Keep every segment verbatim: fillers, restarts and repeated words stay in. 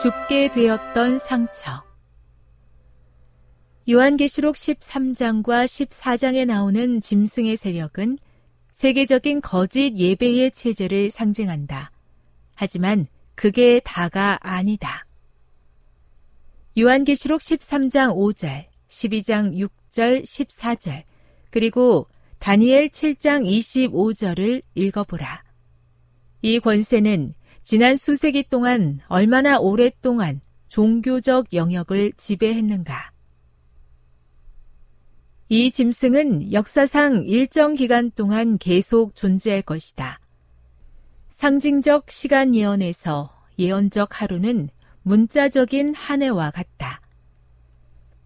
죽게 되었던 상처. 요한계시록 십삼 장과 십사 장에 나오는 짐승의 세력은 세계적인 거짓 예배의 체제를 상징한다. 하지만 그게 다가 아니다. 요한계시록 십삼 장 오 절, 십이 장 육 절, 십사 절, 그리고 다니엘 칠 장 이십오 절을 읽어보라. 이 권세는 지난 수세기 동안 얼마나 오랫동안 종교적 영역을 지배했는가. 이 짐승은 역사상 일정 기간 동안 계속 존재할 것이다. 상징적 시간 예언에서 예언적 하루는 문자적인 한 해와 같다.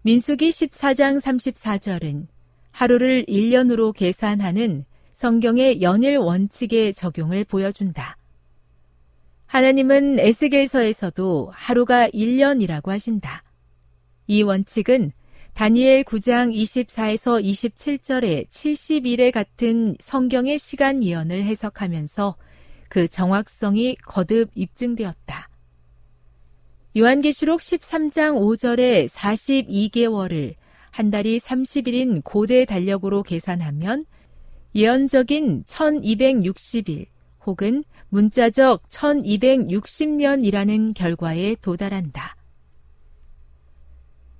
민수기 십사 장 삼십사 절은 하루를 일 년으로 계산하는 성경의 연일 원칙의 적용을 보여준다. 하나님은 에스겔서에서도 하루가 일 년이라고 하신다. 이 원칙은 다니엘 구 장 이십사에서 이십칠 절에 칠십 일에 같은 성경의 시간 예언을 해석하면서 그 정확성이 거듭 입증되었다. 요한계시록 십삼 장 오 절에 사십이 개월을 한 달이 삼십 일인 고대 달력으로 계산하면 예언적인 천이백육십 일 혹은 문자적 천이백육십 년이라는 결과에 도달한다.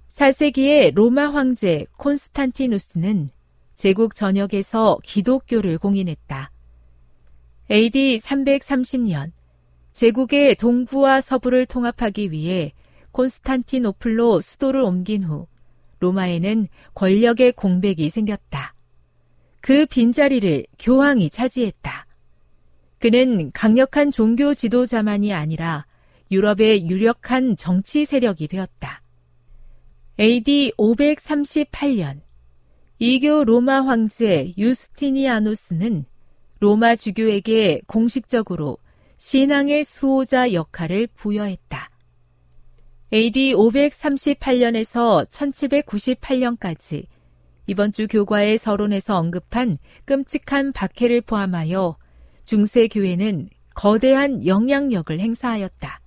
사 세기의 로마 황제 콘스탄티누스는 제국 전역에서 기독교를 공인했다. 에이디 삼백삼십 년, 제국의 동부와 서부를 통합하기 위해 콘스탄티노플로 수도를 옮긴 후 로마에는 권력의 공백이 생겼다. 그 빈자리를 교황이 차지했다. 그는 강력한 종교 지도자만이 아니라 유럽의 유력한 정치 세력이 되었다. 에이디 오백삼십팔 년, 이교 로마 황제 유스티니아누스는 로마 주교에게 공식적으로 신앙의 수호자 역할을 부여했다. 에이디 오백삼십팔 년에서 천칠백구십팔 년까지 이번 주 교과의 서론에서 언급한 끔찍한 박해를 포함하여 중세교회는 거대한 영향력을 행사하였다.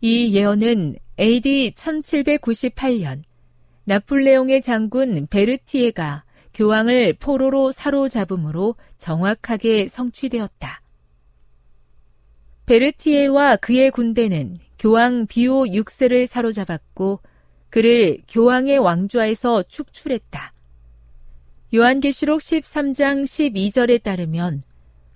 이 예언은 에이디 천칠백구십팔 년 나폴레옹의 장군 베르티에가 교황을 포로로 사로잡음으로 정확하게 성취되었다. 베르티에와 그의 군대는 교황 비오 육 세를 사로잡았고 그를 교황의 왕좌에서 축출했다. 요한계시록 십삼 장 십이 절에 따르면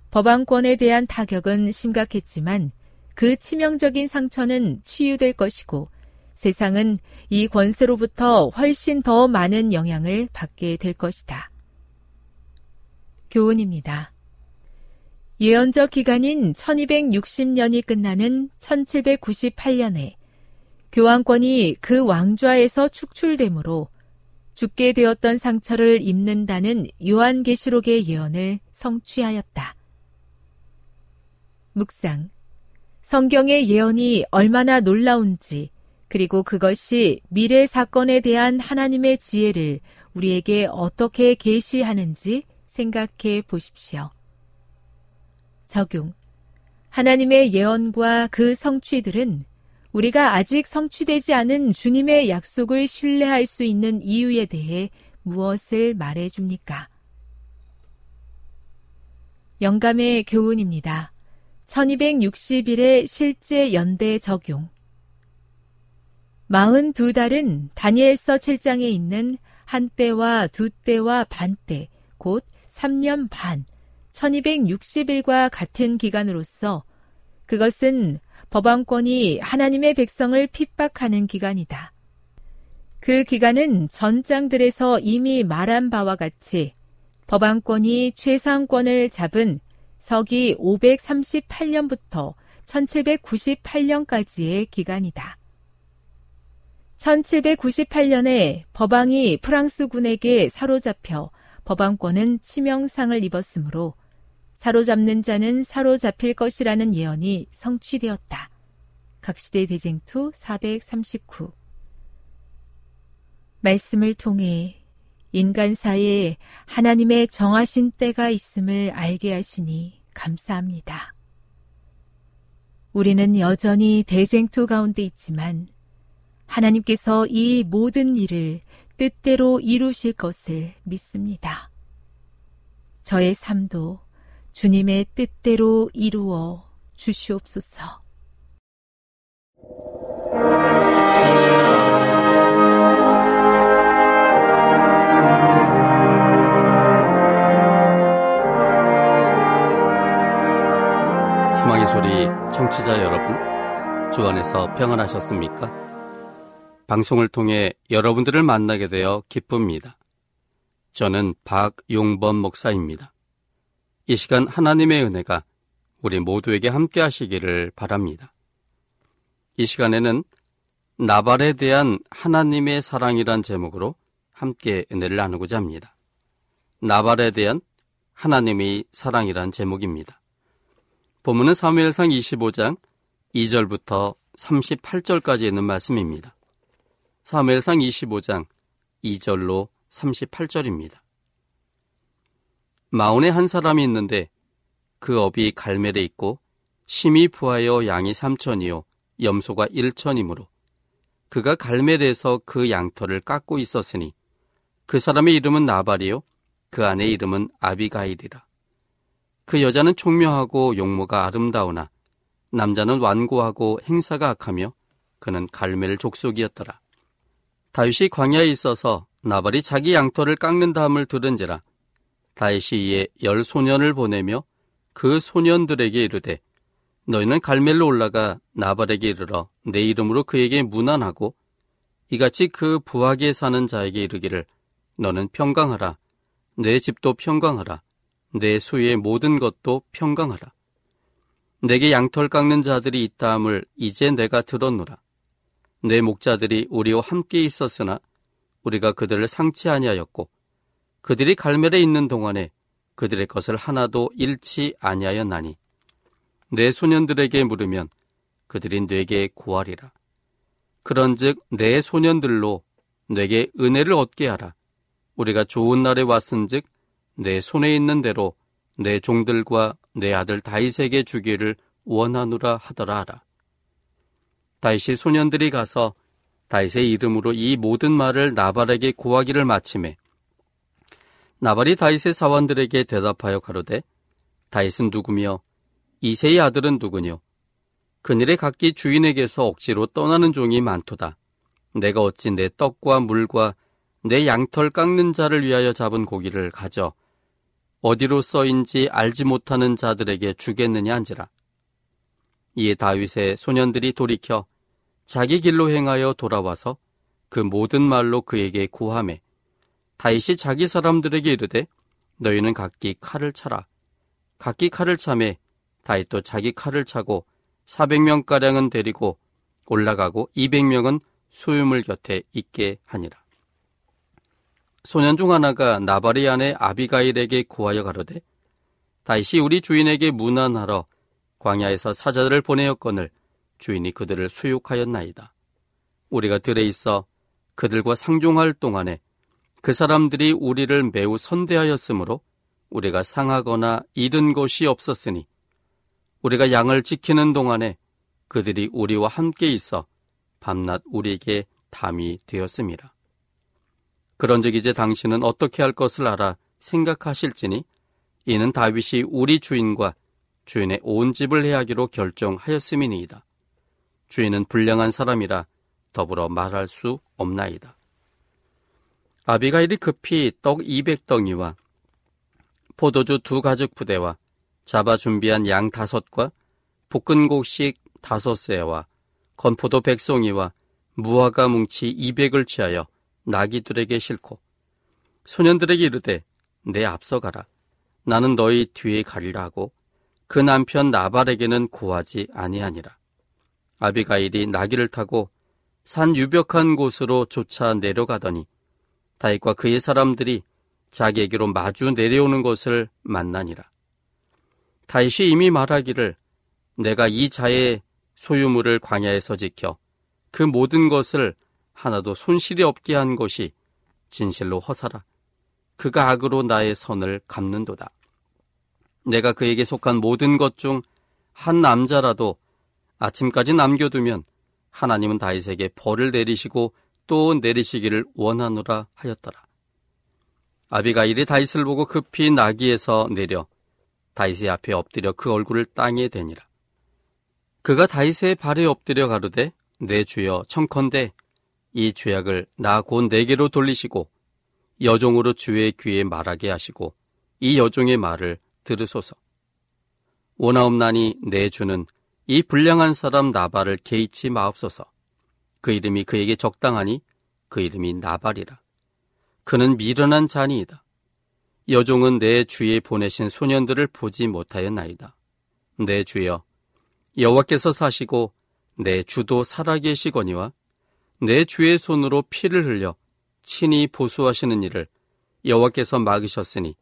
법왕권에 대한 타격은 심각했지만 그 치명적인 상처는 치유될 것이고 세상은 이 권세로부터 훨씬 더 많은 영향을 받게 될 것이다. 교훈입니다. 예언적 기간인 천이백육십 년이 끝나는 천칠백구십팔 년에 교황권이 그 왕좌에서 축출되므로 죽게 되었던 상처를 입는다는 요한계시록의 예언을 성취하였다. 묵상. 성경의 예언이 얼마나 놀라운지 그리고 그것이 미래 사건에 대한 하나님의 지혜를 우리에게 어떻게 계시하는지 생각해 보십시오. 적용. 하나님의 예언과 그 성취들은 우리가 아직 성취되지 않은 주님의 약속을 신뢰할 수 있는 이유에 대해 무엇을 말해줍니까? 영감의 교훈입니다. 천이백육십 일의 실제 연대 적용. 사십이 달은 다니엘서 칠 장에 있는 한때와 두때와 반때, 곧 삼 년 반, 천이백육십 일과 같은 기간으로서 그것은 법왕권이 하나님의 백성을 핍박하는 기간이다. 그 기간은 전장들에서 이미 말한 바와 같이 법왕권이 최상권을 잡은 서기 오백삼십팔 년부터 천칠백구십팔 년까지의 기간이다. 천칠백구십팔 년에 법왕이 프랑스군에게 사로잡혀 법왕권은 치명상을 입었으므로 사로잡는 자는 사로잡힐 것이라는 예언이 성취되었다. 각시대 대쟁투 사백삼십구. 말씀을 통해 인간사에 하나님의 정하신 때가 있음을 알게 하시니 감사합니다. 우리는 여전히 대쟁투 가운데 있지만 하나님께서 이 모든 일을 뜻대로 이루실 것을 믿습니다. 저의 삶도 주님의 뜻대로 이루어 주시옵소서. 희망의 소리 청취자 여러분, 주 안에서 평안하셨습니까? 방송을 통해 여러분들을 만나게 되어 기쁩니다. 저는 박용범 목사입니다. 이 시간 하나님의 은혜가 우리 모두에게 함께 하시기를 바랍니다. 이 시간에는 나발에 대한 하나님의 사랑이란 제목으로 함께 은혜를 나누고자 합니다. 나발에 대한 하나님의 사랑이란 제목입니다. 본문은 사무엘상 이십오 장 이 절부터 삼십팔 절까지 있는 말씀입니다. 사무엘상 이십오 장 이 절로 삼십팔 절입니다. 마온에 한 사람이 있는데 그 업이 갈멜에 있고 심히 부하여 양이 삼천이요 염소가 일천이므로 그가 갈멜에서 그 양털을 깎고 있었으니 그 사람의 이름은 나발이요 그 아내의 이름은 아비가일이라. 그 여자는 총명하고 용모가 아름다우나 남자는 완고하고 행사가 악하며 그는 갈멜 족속이었더라. 다윗이 광야에 있어서 나발이 자기 양털을 깎는다함을 들은지라 다윗이 이에 열 소년을 보내며 그 소년들에게 이르되 너희는 갈멜로 올라가 나발에게 이르러 내 이름으로 그에게 문안하고 이같이 그 부하게 사는 자에게 이르기를 너는 평강하라. 내 집도 평강하라. 내 소유의 모든 것도 평강하라. 내게 양털 깎는 자들이 있다함을 이제 내가 들었노라. 내 목자들이 우리와 함께 있었으나 우리가 그들을 상치 아니하였고 그들이 갈멜에 있는 동안에 그들의 것을 하나도 잃지 아니하였나니 내 소년들에게 물으면 그들이 내게 고하리라. 그런즉 내 소년들로 내게 은혜를 얻게 하라. 우리가 좋은 날에 왔은즉 내 손에 있는 대로 내 종들과 내 아들 다윗에게 주기를 원하노라 하더라 하라. 다윗이 소년들이 가서 다윗의 이름으로 이 모든 말을 나발에게 고하기를 마치매 나발이 다윗의 사원들에게 대답하여 가로되 다윗은 누구며 이새의 아들은 누구뇨? 그늘에 각기 주인에게서 억지로 떠나는 종이 많도다. 내가 어찌 내 떡과 물과 내 양털 깎는 자를 위하여 잡은 고기를 가져 어디로 써인지 알지 못하는 자들에게 주겠느냐 한지라. 이에 다윗의 소년들이 돌이켜 자기 길로 행하여 돌아와서 그 모든 말로 그에게 고하매 다윗이 자기 사람들에게 이르되 너희는 각기 칼을 차라. 각기 칼을 차매 다윗도 자기 칼을 차고 사백 명가량은 데리고 올라가고 이백 명은 소유물 곁에 있게 하니라. 소년 중 하나가 나발의 아내 아비가일에게 고하여 가로되 다윗이 우리 주인에게 문안하러 광야에서 사자들을 보내었거늘 주인이 그들을 수욕하였나이다. 우리가 들에 있어 그들과 상종할 동안에 그 사람들이 우리를 매우 선대하였으므로 우리가 상하거나 잃은 것이 없었으니 우리가 양을 지키는 동안에 그들이 우리와 함께 있어 밤낮 우리에게 담이 되었음이라. 그런즉 이제 당신은 어떻게 할 것을 알아 생각하실지니 이는 다윗이 우리 주인과 주인의 온 집을 해하기로 결정하였음이니이다. 주인은 불량한 사람이라 더불어 말할 수 없나이다. 아비가일이 급히 떡 이백 덩이와 포도주 두 가죽 부대와 잡아 준비한 양 다섯과 볶은 곡식 다섯 세와 건포도 백송이와 무화과 뭉치 이백을 취하여 나귀들에게 싣고 소년들에게 이르되 내 앞서 가라. 나는 너희 뒤에 가리라 하고 그 남편 나발에게는 고하지 아니하니라. 아비가일이 나귀를 타고 산 유벽한 곳으로 조차 내려가더니 다윗과 그의 사람들이 자기에게로 마주 내려오는 것을 만나니라. 다윗이 이미 말하기를 내가 이 자의 소유물을 광야에서 지켜 그 모든 것을 하나도 손실이 없게 한 것이 진실로 허사라. 그가 악으로 나의 선을 갚는도다. 내가 그에게 속한 모든 것 중 한 남자라도 아침까지 남겨두면 하나님은 다윗에게 벌을 내리시고 또 내리시기를 원하노라 하였더라. 아비가일이 다윗을 보고 급히 나귀에서 내려 다윗의 앞에 엎드려 그 얼굴을 땅에 대니라. 그가 다윗의 발에 엎드려 가로되 내 주여 청컨대 이 죄악을 나 곧 내게로 돌리시고 여종으로 주의 귀에 말하게 하시고 이 여종의 말을 들으소서. 원하옵나니 내 주는 이 불량한 사람 나발을 개의치 마옵소서. 그 이름이 그에게 적당하니 그 이름이 나발이라. 그는 미련한 자니이다. 여종은 내 주에 보내신 소년들을 보지 못하였나이다. 내 주여 여호와께서 사시고 내 주도 살아계시거니와 내 주의 손으로 피를 흘려 친히 보수하시는 일을 여호와께서 막으셨으니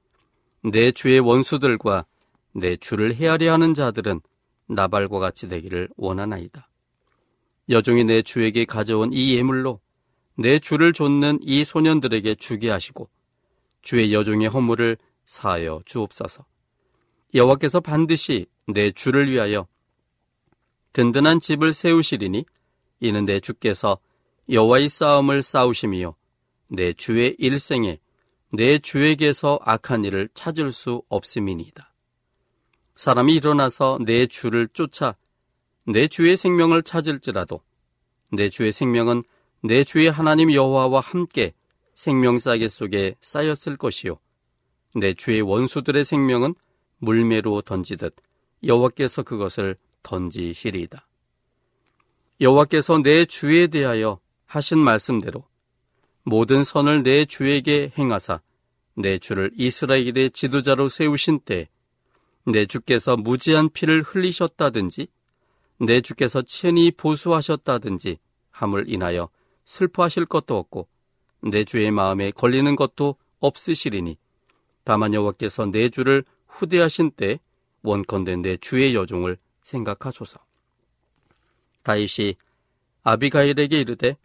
내 주의 원수들과 내 주를 헤아려 하는 자들은 나발과 같이 되기를 원하나이다. 여종이 내 주에게 가져온 이 예물로 내 주를 좇는 이 소년들에게 주게 하시고 주의 여종의 허물을 사하여 주옵소서. 여호와께서 반드시 내 주를 위하여 든든한 집을 세우시리니 이는 내 주께서 여호와의 싸움을 싸우심이요 내 주의 일생에 내 주에게서 악한 일을 찾을 수 없음이니이다. 사람이 일어나서 내 주를 쫓아 내 주의 생명을 찾을지라도 내 주의 생명은 내 주의 하나님 여호와와 함께 생명싸개 속에 쌓였을 것이요 내 주의 원수들의 생명은 물매로 던지듯 여호와께서 그것을 던지시리이다. 여호와께서 내 주에 대하여 하신 말씀대로 모든 선을 내 주에게 행하사 내 주를 이스라엘의 지도자로 세우신 때 내 주께서 무지한 피를 흘리셨다든지 내 주께서 친히 보수하셨다든지 함을 인하여 슬퍼하실 것도 없고 내 주의 마음에 걸리는 것도 없으시리니 다만 여호와께서 내 주를 후대하신 때 원컨대 내 주의 여종을 생각하소서. 다윗이 아비가일에게 이르되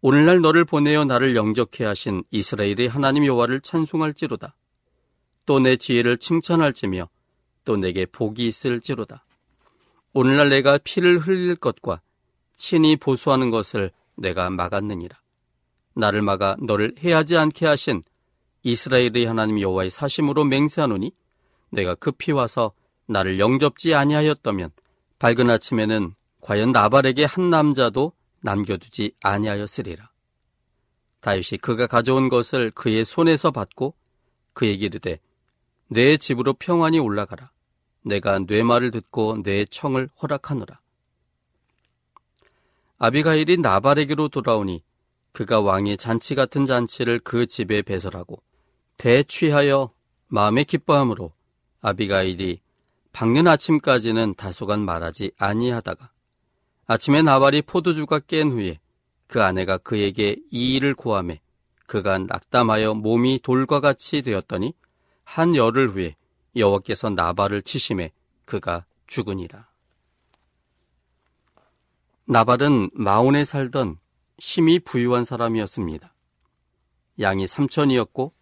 오늘날 너를 보내어 나를 영접케 하신 이스라엘의 하나님 여호와를 찬송할지로다. 또 내 지혜를 칭찬할지며 또 내게 복이 있을지로다. 오늘날 내가 피를 흘릴 것과 친히 보수하는 것을 내가 막았느니라. 나를 막아 너를 해하지 않게 하신 이스라엘의 하나님 여호와의 사심으로 맹세하노니 내가 급히 와서 나를 영접지 아니하였다면 밝은 아침에는 과연 나발에게 한 남자도 남겨두지 아니하였으리라. 다윗이 그가 가져온 것을 그의 손에서 받고 그에게 이르되 내 집으로 평안히 올라가라. 내가 내 말을 듣고 내 청을 허락하노라. 아비가일이 나발에게로 돌아오니 그가 왕의 잔치 같은 잔치를 그 집에 배설하고 대취하여 마음의 기뻐함으로 아비가일이 밝는 아침까지는 다소간 말하지 아니하다가 아침에 나발이 포도주가 깬 후에 그 아내가 그에게 이 일을 고하매 그가 낙담하여 몸이 돌과 같이 되었더니 한 열흘 후에 여호와께서 나발을 치심에 그가 죽으니라. 나발은 마온에 살던 심히 부유한 사람이었습니다. 양이 삼천이었고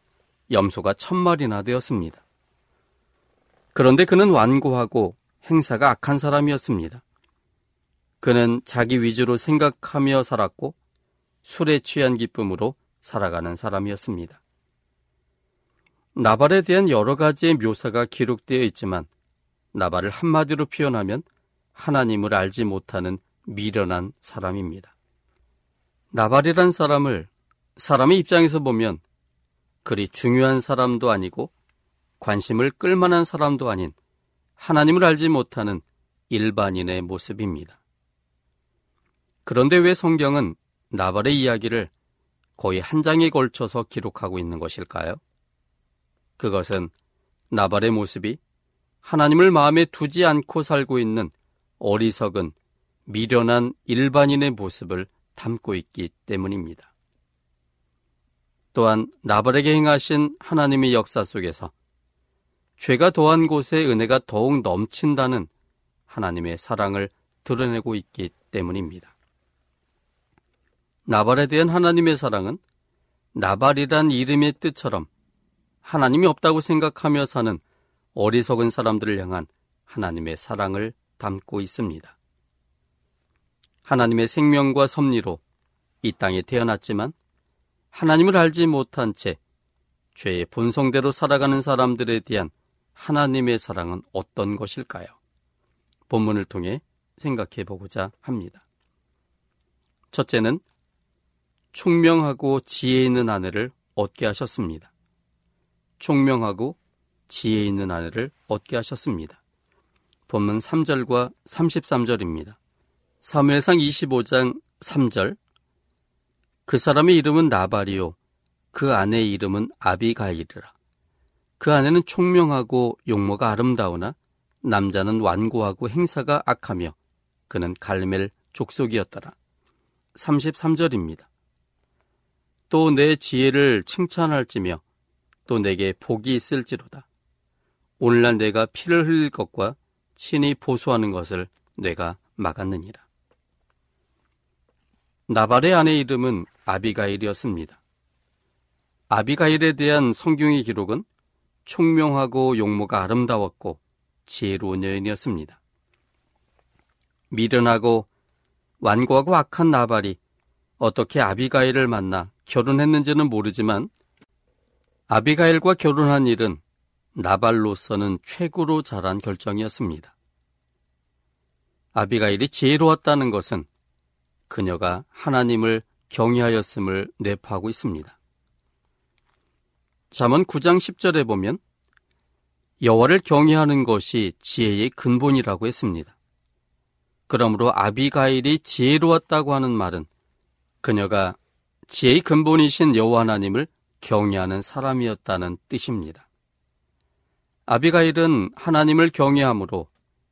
염소가 천마리나 되었습니다. 그런데 그는 완고하고 행사가 악한 사람이었습니다. 그는 자기 위주로 생각하며 살았고 술에 취한 기쁨으로 살아가는 사람이었습니다. 나발에 대한 여러 가지의 묘사가 기록되어 있지만 나발을 한마디로 표현하면 하나님을 알지 못하는 미련한 사람입니다. 나발이란 사람을 사람의 입장에서 보면 그리 중요한 사람도 아니고 관심을 끌만한 사람도 아닌 하나님을 알지 못하는 일반인의 모습입니다. 그런데 왜 성경은 나발의 이야기를 거의 한 장에 걸쳐서 기록하고 있는 것일까요? 그것은 나발의 모습이 하나님을 마음에 두지 않고 살고 있는 어리석은 미련한 일반인의 모습을 담고 있기 때문입니다. 또한 나발에게 행하신 하나님의 역사 속에서 죄가 더한 곳에 은혜가 더욱 넘친다는 하나님의 사랑을 드러내고 있기 때문입니다. 나발에 대한 하나님의 사랑은 나발이란 이름의 뜻처럼 하나님이 없다고 생각하며 사는 어리석은 사람들을 향한 하나님의 사랑을 담고 있습니다. 하나님의 생명과 섭리로 이 땅에 태어났지만 하나님을 알지 못한 채 죄의 본성대로 살아가는 사람들에 대한 하나님의 사랑은 어떤 것일까요? 본문을 통해 생각해 보고자 합니다. 첫째는 총명하고 지혜 있는 아내를 얻게 하셨습니다. 총명하고 지혜 있는 아내를 얻게 하셨습니다. 본문 삼 절과 삼십삼 절입니다. 사무엘상 이십오 장 삼 절. 그 사람의 이름은 나발이요 그 아내의 이름은 아비가일이라. 그 아내는 총명하고 용모가 아름다우나 남자는 완고하고 행사가 악하며 그는 갈멜 족속이었더라. 삼십삼 절입니다. 또 내 지혜를 칭찬할지며 또 내게 복이 있을지로다. 오늘날 내가 피를 흘릴 것과 친히 보수하는 것을 내가 막았느니라. 나발의 아내 이름은 아비가일이었습니다. 아비가일에 대한 성경의 기록은 총명하고 용모가 아름다웠고 지혜로운 여인이었습니다. 미련하고 완고하고 악한 나발이 어떻게 아비가일을 만나 결혼했는지는 모르지만 아비가일과 결혼한 일은 나발로서는 최고로 잘한 결정이었습니다. 아비가일이 지혜로웠다는 것은 그녀가 하나님을 경외하였음을 내포하고 있습니다. 잠언 구 장 십 절에 보면 여호와를 경외하는 것이 지혜의 근본이라고 했습니다. 그러므로 아비가일이 지혜로웠다고 하는 말은 그녀가 지혜의 근본이신 여호와 하나님을 경외하는 사람이었다는 뜻입니다. 아비가일은 하나님을 경외함으로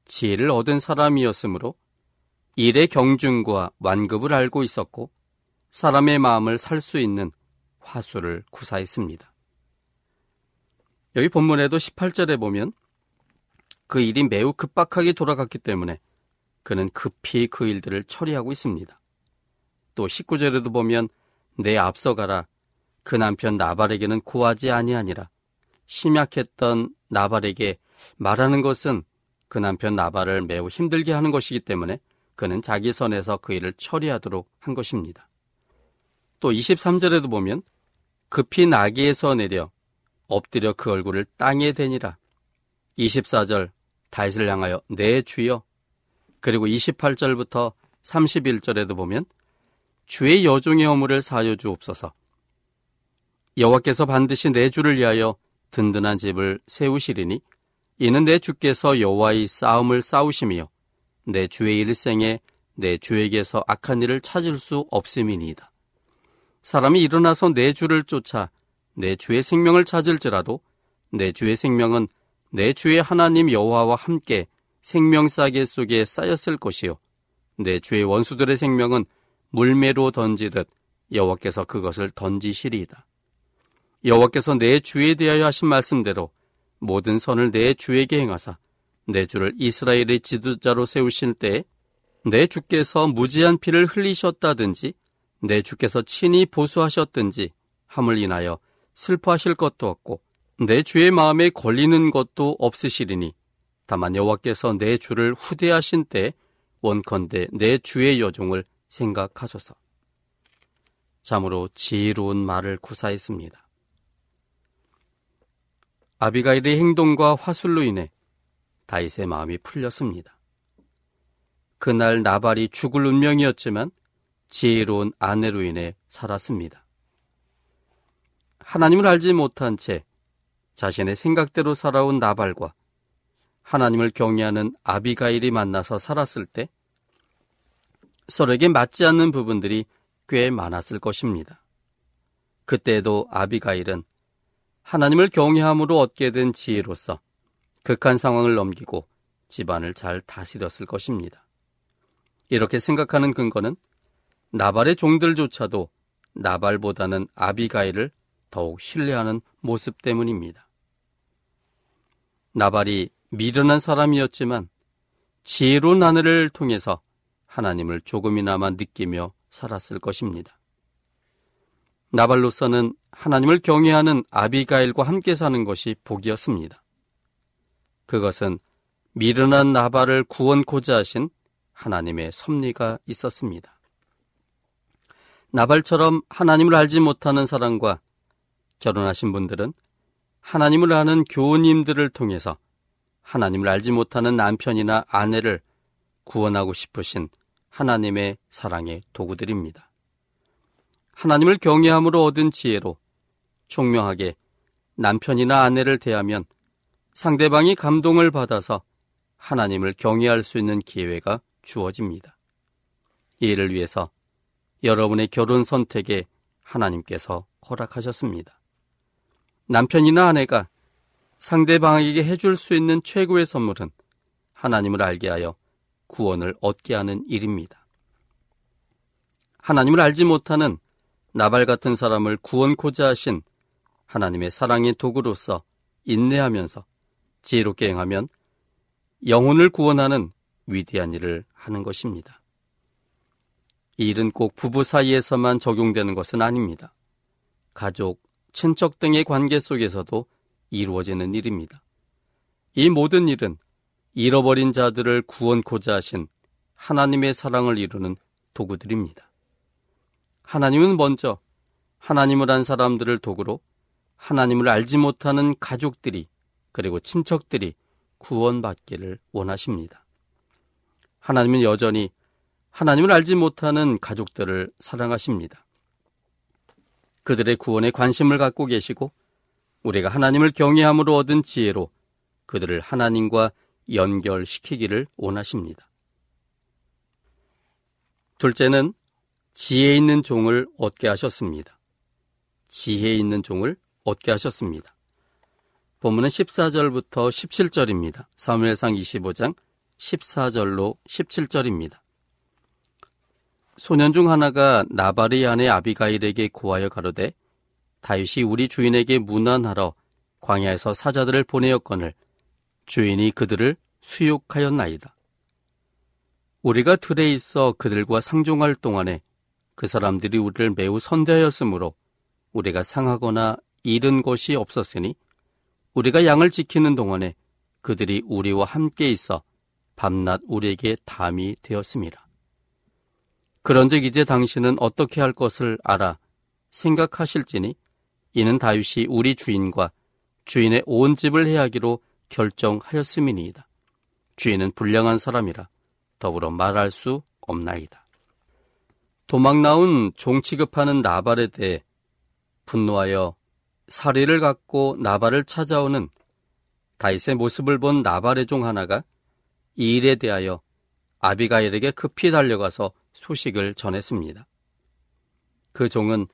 지혜를 얻은 사람이었으므로 일의 경중과 완급을 알고 있었고 사람의 마음을 살 수 있는 화수를 구사했습니다. 여기 본문에도 십팔 절에 보면 그 일이 매우 급박하게 돌아갔기 때문에 그는 급히 그 일들을 처리하고 있습니다. 또 십구 절에도 보면 내 앞서가라 그 남편 나발에게는 구하지 아니하니라. 심약했던 나발에게 말하는 것은 그 남편 나발을 매우 힘들게 하는 것이기 때문에 그는 자기 선에서 그 일을 처리하도록 한 것입니다. 또 이십삼 절에도 보면 급히 나귀에서 내려 엎드려 그 얼굴을 땅에 대니라. 이십사 절 다윗을 향하여 내 주여. 그리고 이십팔 절부터 삼십일 절에도 보면 주의 여종의 허물을 사하여 주옵소서. 여호와께서 반드시 내 주를 위하여 든든한 집을 세우시리니 이는 내 주께서 여호와의 싸움을 싸우심이요 내 주의 일생에 내 주에게서 악한 일을 찾을 수 없음이니이다. 사람이 일어나서 내 주를 쫓아 내 주의 생명을 찾을지라도 내 주의 생명은 내 주의 하나님 여호와와 함께 생명싸개 속에 쌓였을 것이요 내 주의 원수들의 생명은 물매로 던지듯 여호와께서 그것을 던지시리이다. 여호와께서 내 주에 대하여 하신 말씀대로 모든 선을 내 주에게 행하사 내 주를 이스라엘의 지도자로 세우실 때에 내 주께서 무지한 피를 흘리셨다든지 내 주께서 친히 보수하셨든지 함을 인하여 슬퍼하실 것도 없고 내 주의 마음에 걸리는 것도 없으시리니 다만 여호와께서 내 주를 후대하신 때 원컨대 내 주의 여종을 생각하소서. 참으로 지혜로운 말을 구사했습니다. 아비가일의 행동과 화술로 인해 다윗의 마음이 풀렸습니다. 그날 나발이 죽을 운명이었지만 지혜로운 아내로 인해 살았습니다. 하나님을 알지 못한 채 자신의 생각대로 살아온 나발과 하나님을 경외하는 아비가일이 만나서 살았을 때 서로에게 맞지 않는 부분들이 꽤 많았을 것입니다. 그때에도 아비가일은 하나님을 경외함으로 얻게 된 지혜로서 극한 상황을 넘기고 집안을 잘 다스렸을 것입니다. 이렇게 생각하는 근거는 나발의 종들조차도 나발보다는 아비가일을 더욱 신뢰하는 모습 때문입니다. 나발이 미련한 사람이었지만 지혜로운 아내를 통해서 하나님을 조금이나마 느끼며 살았을 것입니다. 나발로서는 하나님을 경외하는 아비가일과 함께 사는 것이 복이었습니다. 그것은 미련한 나발을 구원코자 하신 하나님의 섭리가 있었습니다. 나발처럼 하나님을 알지 못하는 사람과 결혼하신 분들은 하나님을 아는 교우님들을 통해서 하나님을 알지 못하는 남편이나 아내를 구원하고 싶으신 하나님의 사랑의 도구들입니다. 하나님을 경외함으로 얻은 지혜로 총명하게 남편이나 아내를 대하면 상대방이 감동을 받아서 하나님을 경외할 수 있는 기회가 주어집니다. 이를 위해서 여러분의 결혼 선택에 하나님께서 허락하셨습니다. 남편이나 아내가 상대방에게 해줄 수 있는 최고의 선물은 하나님을 알게 하여 구원을 얻게 하는 일입니다. 하나님을 알지 못하는 나발 같은 사람을 구원코자 하신 하나님의 사랑의 도구로서 인내하면서 지혜롭게 행하면 영혼을 구원하는 위대한 일을 하는 것입니다. 이 일은 꼭 부부 사이에서만 적용되는 것은 아닙니다. 가족, 친척 등의 관계 속에서도 이루어지는 일입니다. 이 모든 일은 잃어버린 자들을 구원코자 하신 하나님의 사랑을 이루는 도구들입니다. 하나님은 먼저 하나님을 안 사람들을 도구로 하나님을 알지 못하는 가족들이 그리고 친척들이 구원받기를 원하십니다. 하나님은 여전히 하나님을 알지 못하는 가족들을 사랑하십니다. 그들의 구원에 관심을 갖고 계시고 우리가 하나님을 경외함으로 얻은 지혜로 그들을 하나님과 연결시키기를 원하십니다. 둘째는 지혜 있는 종을 얻게 하셨습니다. 지혜 있는 종을 얻게 하셨습니다. 본문은 십사 절부터 십칠 절입니다. 사무엘상 이십오 장 십사 절로 십칠 절입니다. 소년 중 하나가 나발의 아내 아비가일에게 고하여 가로되 다윗이 우리 주인에게 문안하러 광야에서 사자들을 보내었거늘 주인이 그들을 수욕하였나이다. 우리가 들에 있어 그들과 상종할 동안에 그 사람들이 우리를 매우 선대하였으므로 우리가 상하거나 잃은 것이 없었으니 우리가 양을 지키는 동안에 그들이 우리와 함께 있어 밤낮 우리에게 담이 되었음이라. 그런즉 이제 당신은 어떻게 할 것을 알아 생각하실지니 이는 다윗이 우리 주인과 주인의 온 집을 해하기로 결정하였음이니이다. 주인은 불량한 사람이라 더불어 말할 수 없나이다. 도망 나온 종 취급하는 나발에 대해 분노하여 사리를 갖고 나발을 찾아오는 다윗의 모습을 본 나발의 종 하나가 이 일에 대하여 아비가일에게 급히 달려가서 소식을 전했습니다. 그 종은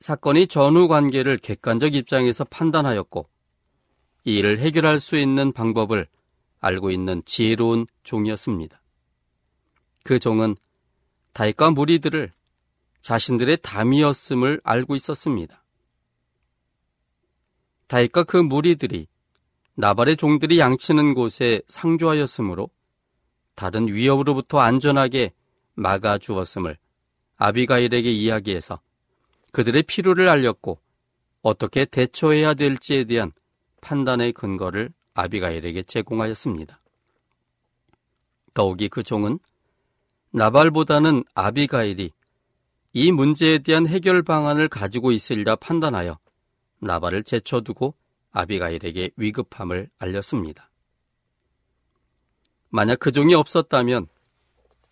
사건이 전후 관계를 객관적 입장에서 판단하였고 이 일을 해결할 수 있는 방법을 알고 있는 지혜로운 종이었습니다. 그 종은 다윗과 무리들을 자신들의 담이었음을 알고 있었습니다. 다윗과 그 무리들이 나발의 종들이 양치는 곳에 상주하였으므로 다른 위협으로부터 안전하게 막아주었음을 아비가일에게 이야기해서 그들의 필요를 알렸고 어떻게 대처해야 될지에 대한 판단의 근거를 아비가일에게 제공하였습니다. 더욱이 그 종은 나발보다는 아비가일이 이 문제에 대한 해결 방안을 가지고 있으리라 판단하여 나발을 제쳐두고 아비가일에게 위급함을 알렸습니다. 만약 그 종이 없었다면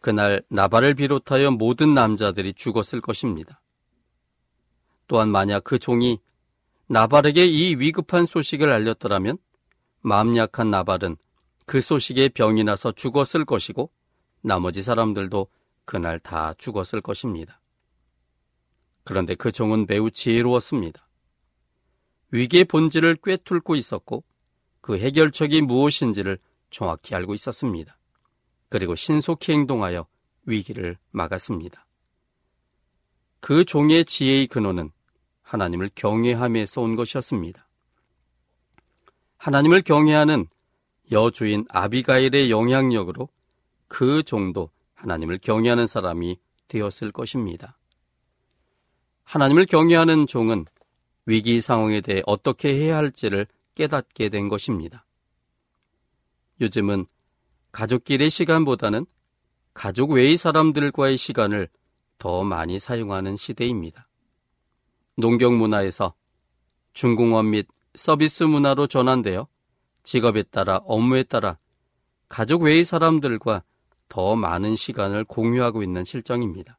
그날 나발을 비롯하여 모든 남자들이 죽었을 것입니다. 또한 만약 그 종이 나발에게 이 위급한 소식을 알렸더라면 마음 약한 나발은 그 소식에 병이 나서 죽었을 것이고 나머지 사람들도 그날 다 죽었을 것입니다. 그런데 그 종은 매우 지혜로웠습니다. 위기의 본질을 꿰뚫고 있었고 그 해결책이 무엇인지를 정확히 알고 있었습니다. 그리고 신속히 행동하여 위기를 막았습니다. 그 종의 지혜의 근원은 하나님을 경외함에서 온 것이었습니다. 하나님을 경외하는 여주인 아비가일의 영향력으로 그 종도 하나님을 경외하는 사람이 되었을 것입니다. 하나님을 경외하는 종은 위기 상황에 대해 어떻게 해야 할지를 깨닫게 된 것입니다. 요즘은 가족끼리의 시간보다는 가족 외의 사람들과의 시간을 더 많이 사용하는 시대입니다. 농경 문화에서 중공업 및 서비스 문화로 전환되어 직업에 따라 업무에 따라 가족 외의 사람들과 더 많은 시간을 공유하고 있는 실정입니다.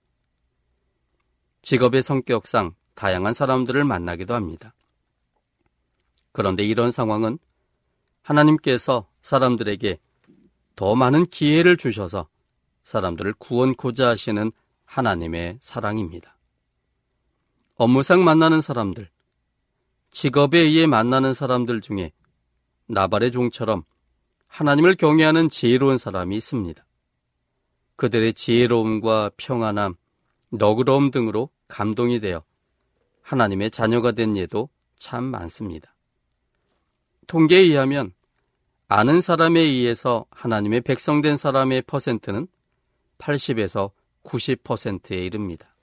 직업의 성격상 다양한 사람들을 만나기도 합니다. 그런데 이런 상황은 하나님께서 사람들에게 더 많은 기회를 주셔서 사람들을 구원코자 하시는 하나님의 사랑입니다. 업무상 만나는 사람들, 직업에 의해 만나는 사람들 중에 나발의 종처럼 하나님을 경외하는 지혜로운 사람이 있습니다. 그들의 지혜로움과 평안함, 너그러움 등으로 감동이 되어 하나님의 자녀가 된 예도 참 많습니다. 통계에 의하면 아는 사람에 의해서 하나님의 백성된 사람의 퍼센트는 팔십에서 구십 퍼센트에 이릅니다.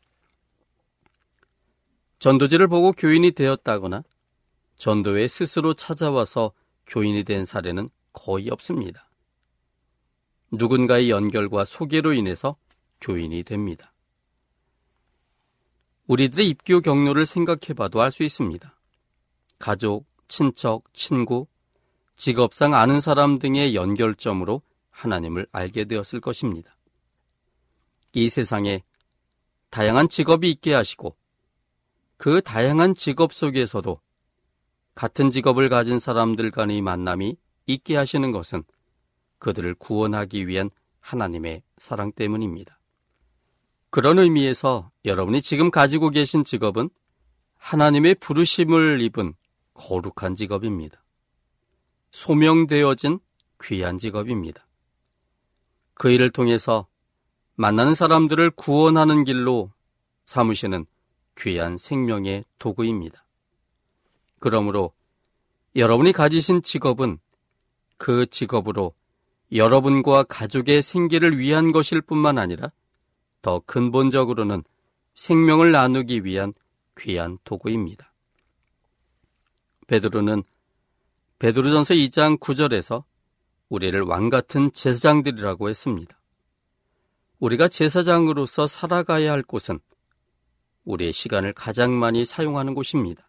전도지를 보고 교인이 되었다거나 전도회에 스스로 찾아와서 교인이 된 사례는 거의 없습니다. 누군가의 연결과 소개로 인해서 교인이 됩니다. 우리들의 입교 경로를 생각해봐도 알 수 있습니다. 가족, 친척, 친구, 직업상 아는 사람 등의 연결점으로 하나님을 알게 되었을 것입니다. 이 세상에 다양한 직업이 있게 하시고 그 다양한 직업 속에서도 같은 직업을 가진 사람들 간의 만남이 있게 하시는 것은 그들을 구원하기 위한 하나님의 사랑 때문입니다. 그런 의미에서 여러분이 지금 가지고 계신 직업은 하나님의 부르심을 입은 거룩한 직업입니다. 소명되어진 귀한 직업입니다. 그 일을 통해서 만나는 사람들을 구원하는 길로 삼으시는 귀한 생명의 도구입니다. 그러므로 여러분이 가지신 직업은 그 직업으로 여러분과 가족의 생계를 위한 것일 뿐만 아니라 더 근본적으로는 생명을 나누기 위한 귀한 도구입니다. 베드로는 베드로전서 이 장 구 절에서 우리를 왕같은 제사장들이라고 했습니다. 우리가 제사장으로서 살아가야 할 곳은 우리의 시간을 가장 많이 사용하는 곳입니다.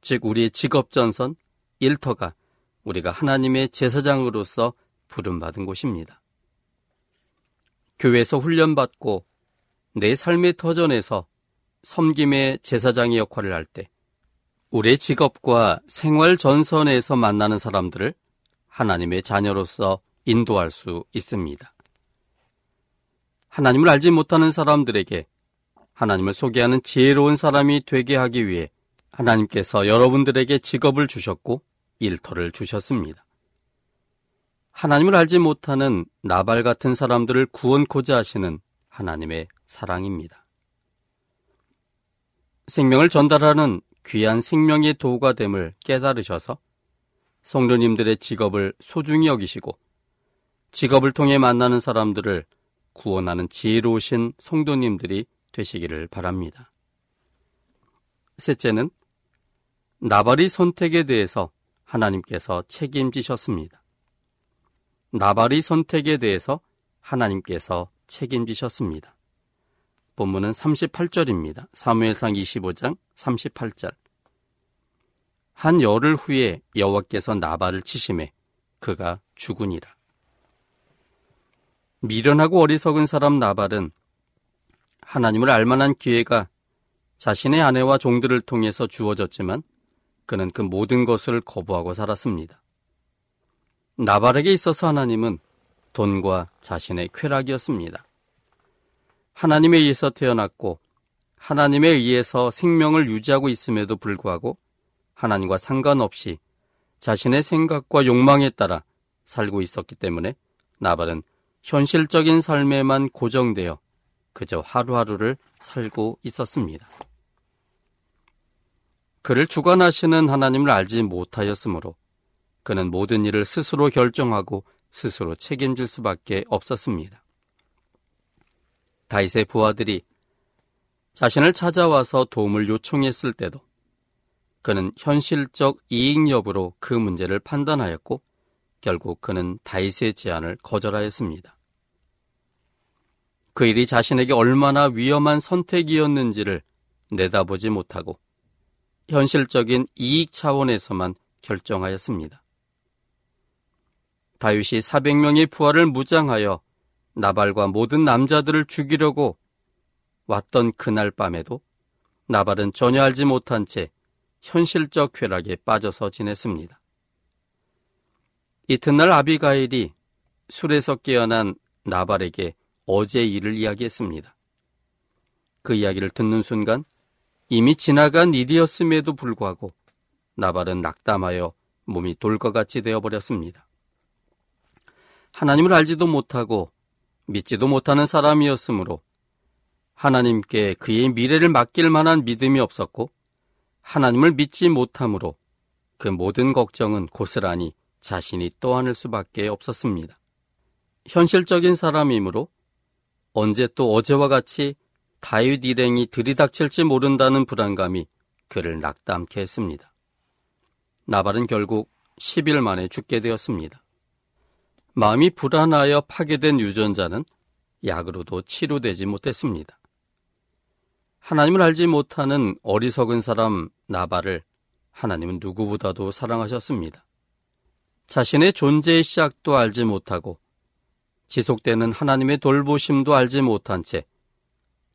즉 우리의 직업전선, 일터가 우리가 하나님의 제사장으로서 부름받은 곳입니다. 교회에서 훈련받고 내 삶의 터전에서 섬김의 제사장의 역할을 할 때 우리의 직업과 생활 전선에서 만나는 사람들을 하나님의 자녀로서 인도할 수 있습니다. 하나님을 알지 못하는 사람들에게 하나님을 소개하는 지혜로운 사람이 되게 하기 위해 하나님께서 여러분들에게 직업을 주셨고 일터를 주셨습니다. 하나님을 알지 못하는 나발 같은 사람들을 구원코자 하시는 하나님의 사랑입니다. 생명을 전달하는 귀한 생명의 도구가 됨을 깨달으셔서 성도님들의 직업을 소중히 여기시고 직업을 통해 만나는 사람들을 구원하는 지혜로우신 성도님들이 되시기를 바랍니다. 셋째는 나발의 선택에 대해서 하나님께서 책임지셨습니다. 나발의 선택에 대해서 하나님께서 책임지셨습니다. 본문은 삼십팔 절입니다. 사무엘상 이십오 장 삼십팔 절. 한 열흘 후에 여호와께서 나발을 치심에 그가 죽으니라. 미련하고 어리석은 사람 나발은 하나님을 알만한 기회가 자신의 아내와 종들을 통해서 주어졌지만 그는 그 모든 것을 거부하고 살았습니다. 나발에게 있어서 하나님은 돈과 자신의 쾌락이었습니다. 하나님에 의해서 태어났고 하나님에 의해서 생명을 유지하고 있음에도 불구하고 하나님과 상관없이 자신의 생각과 욕망에 따라 살고 있었기 때문에 나발은 현실적인 삶에만 고정되어 그저 하루하루를 살고 있었습니다. 그를 주관하시는 하나님을 알지 못하였으므로 그는 모든 일을 스스로 결정하고 스스로 책임질 수밖에 없었습니다. 다윗의 부하들이 자신을 찾아와서 도움을 요청했을 때도 그는 현실적 이익 여부로 그 문제를 판단하였고 결국 그는 다윗의 제안을 거절하였습니다. 그 일이 자신에게 얼마나 위험한 선택이었는지를 내다보지 못하고 현실적인 이익 차원에서만 결정하였습니다. 다윗이 사백 명의 부하를 무장하여 나발과 모든 남자들을 죽이려고 왔던 그날 밤에도 나발은 전혀 알지 못한 채 현실적 쾌락에 빠져서 지냈습니다. 이튿날 아비가일이 술에서 깨어난 나발에게 어제 일을 이야기했습니다. 그 이야기를 듣는 순간 이미 지나간 일이었음에도 불구하고 나발은 낙담하여 몸이 돌과 같이 되어버렸습니다. 하나님을 알지도 못하고 믿지도 못하는 사람이었으므로 하나님께 그의 미래를 맡길 만한 믿음이 없었고 하나님을 믿지 못함으로 그 모든 걱정은 고스란히 자신이 떠안을 수밖에 없었습니다. 현실적인 사람이므로 언제 또 어제와 같이 다윗 일행이 들이닥칠지 모른다는 불안감이 그를 낙담케 했습니다. 나발은 결국 십 일 만에 죽게 되었습니다. 마음이 불안하여 파괴된 유전자는 약으로도 치료되지 못했습니다. 하나님을 알지 못하는 어리석은 사람 나발을 하나님은 누구보다도 사랑하셨습니다. 자신의 존재의 시작도 알지 못하고 지속되는 하나님의 돌보심도 알지 못한 채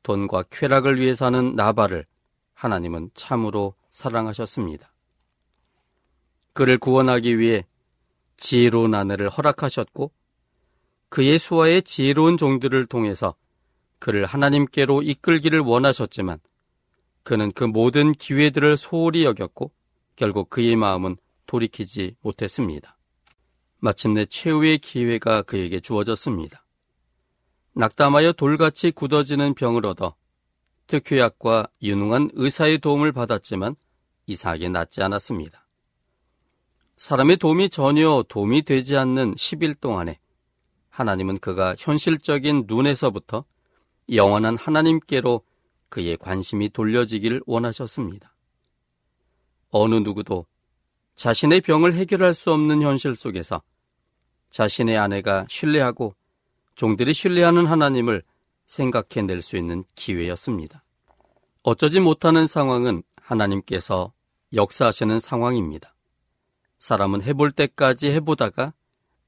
돈과 쾌락을 위해 사는 나발을 하나님은 참으로 사랑하셨습니다. 그를 구원하기 위해 지혜로운 아내를 허락하셨고 그의 수하의 지혜로운 종들을 통해서 그를 하나님께로 이끌기를 원하셨지만 그는 그 모든 기회들을 소홀히 여겼고 결국 그의 마음은 돌이키지 못했습니다. 마침내 최후의 기회가 그에게 주어졌습니다. 낙담하여 돌같이 굳어지는 병을 얻어 특효약과 유능한 의사의 도움을 받았지만 이상하게 낫지 않았습니다. 사람의 도움이 전혀 도움이 되지 않는 십 일 동안에 하나님은 그가 현실적인 눈에서부터 영원한 하나님께로 그의 관심이 돌려지기를 원하셨습니다. 어느 누구도 자신의 병을 해결할 수 없는 현실 속에서 자신의 아내가 신뢰하고 종들이 신뢰하는 하나님을 생각해낼 수 있는 기회였습니다. 어쩌지 못하는 상황은 하나님께서 역사하시는 상황입니다. 사람은 해볼 때까지 해보다가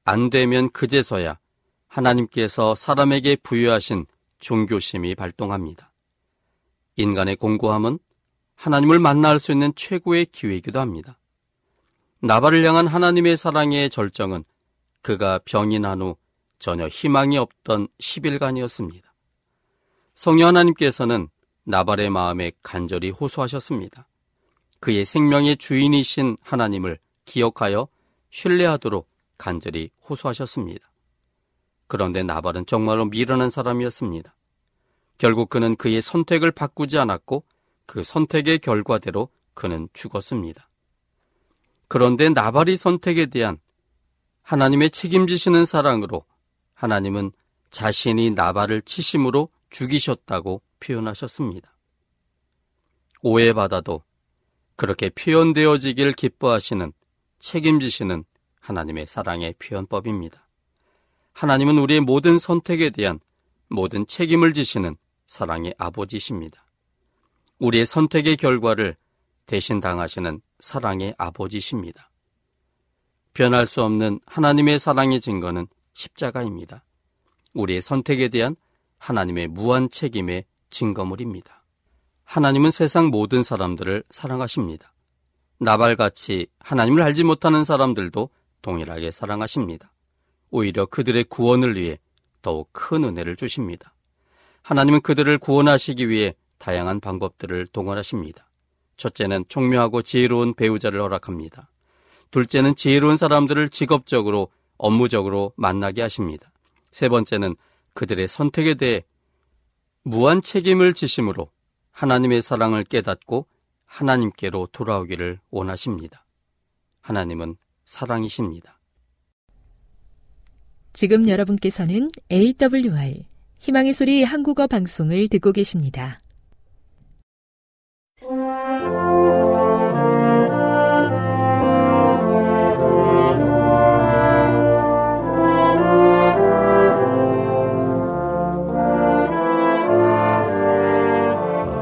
안 되면 그제서야 하나님께서 사람에게 부여하신 종교심이 발동합니다. 인간의 공고함은 하나님을 만날 수 있는 최고의 기회이기도 합니다. 나발을 향한 하나님의 사랑의 절정은 그가 병이 난 후 전혀 희망이 없던 십 일간이었습니다. 성령 하나님께서는 나발의 마음에 간절히 호소하셨습니다. 그의 생명의 주인이신 하나님을 기억하여 신뢰하도록 간절히 호소하셨습니다. 그런데 나발은 정말로 미련한 사람이었습니다. 결국 그는 그의 선택을 바꾸지 않았고 그 선택의 결과대로 그는 죽었습니다. 그런데 나발이 선택에 대한 하나님의 책임지시는 사랑으로 하나님은 자신이 나발을 치심으로 죽이셨다고 표현하셨습니다. 오해받아도 그렇게 표현되어지길 기뻐하시는 책임지시는 하나님의 사랑의 표현법입니다. 하나님은 우리의 모든 선택에 대한 모든 책임을 지시는 사랑의 아버지이십니다. 우리의 선택의 결과를 대신 당하시는 사랑의 아버지이십니다. 변할 수 없는 하나님의 사랑의 증거는 십자가입니다. 우리의 선택에 대한 하나님의 무한 책임의 증거물입니다. 하나님은 세상 모든 사람들을 사랑하십니다. 나발같이 하나님을 알지 못하는 사람들도 동일하게 사랑하십니다. 오히려 그들의 구원을 위해 더욱 큰 은혜를 주십니다. 하나님은 그들을 구원하시기 위해 다양한 방법들을 동원하십니다. 첫째는 총명하고 지혜로운 배우자를 허락합니다. 둘째는 지혜로운 사람들을 직업적으로, 업무적으로 만나게 하십니다. 세 번째는 그들의 선택에 대해 무한 책임을 지심으로 하나님의 사랑을 깨닫고 하나님께로 돌아오기를 원하십니다. 하나님은 사랑이십니다. 지금 여러분께서는 에이더블유알 희망의 소리 한국어 방송을 듣고 계십니다.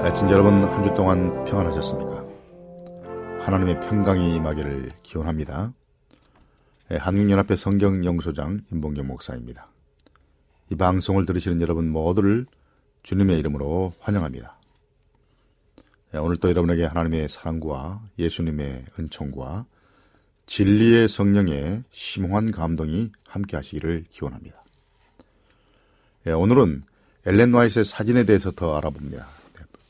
애청자 여러분, 한 주 동안 평안하셨습니까? 하나님의 평강이 임하기를 기원합니다. 한국연합회 성경연구소장 임봉경 목사입니다. 이 방송을 들으시는 여러분 모두를 주님의 이름으로 환영합니다. 오늘 또 여러분에게 하나님의 사랑과 예수님의 은총과 진리의 성령의 심오한 감동이 함께 하시기를 기원합니다. 오늘은 엘렌 와이트의 사진에 대해서 더 알아봅니다.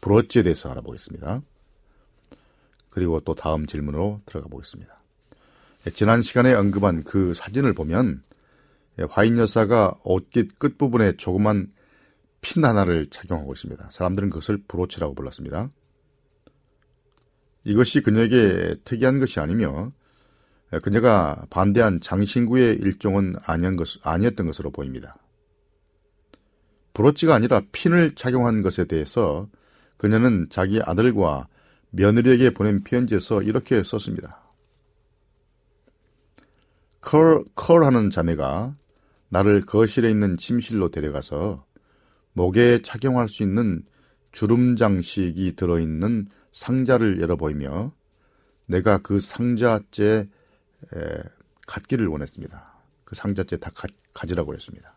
브로치에 대해서 알아보겠습니다. 그리고 또 다음 질문으로 들어가 보겠습니다. 지난 시간에 언급한 그 사진을 보면 화인 여사가 옷깃 끝부분에 조그만 핀 하나를 착용하고 있습니다. 사람들은 그것을 브로치라고 불렀습니다. 이것이 그녀에게 특이한 것이 아니며 그녀가 반대한 장신구의 일종은 아니었던 것으로 보입니다. 브로치가 아니라 핀을 착용한 것에 대해서 그녀는 자기 아들과 며느리에게 보낸 편지에서 이렇게 썼습니다. 컬, 컬하는 자매가 나를 거실에 있는 침실로 데려가서 목에 착용할 수 있는 주름 장식이 들어있는 상자를 열어보이며 내가 그 상자째 에, 갖기를 원했습니다. 그 상자째 다 가, 가지라고 했습니다.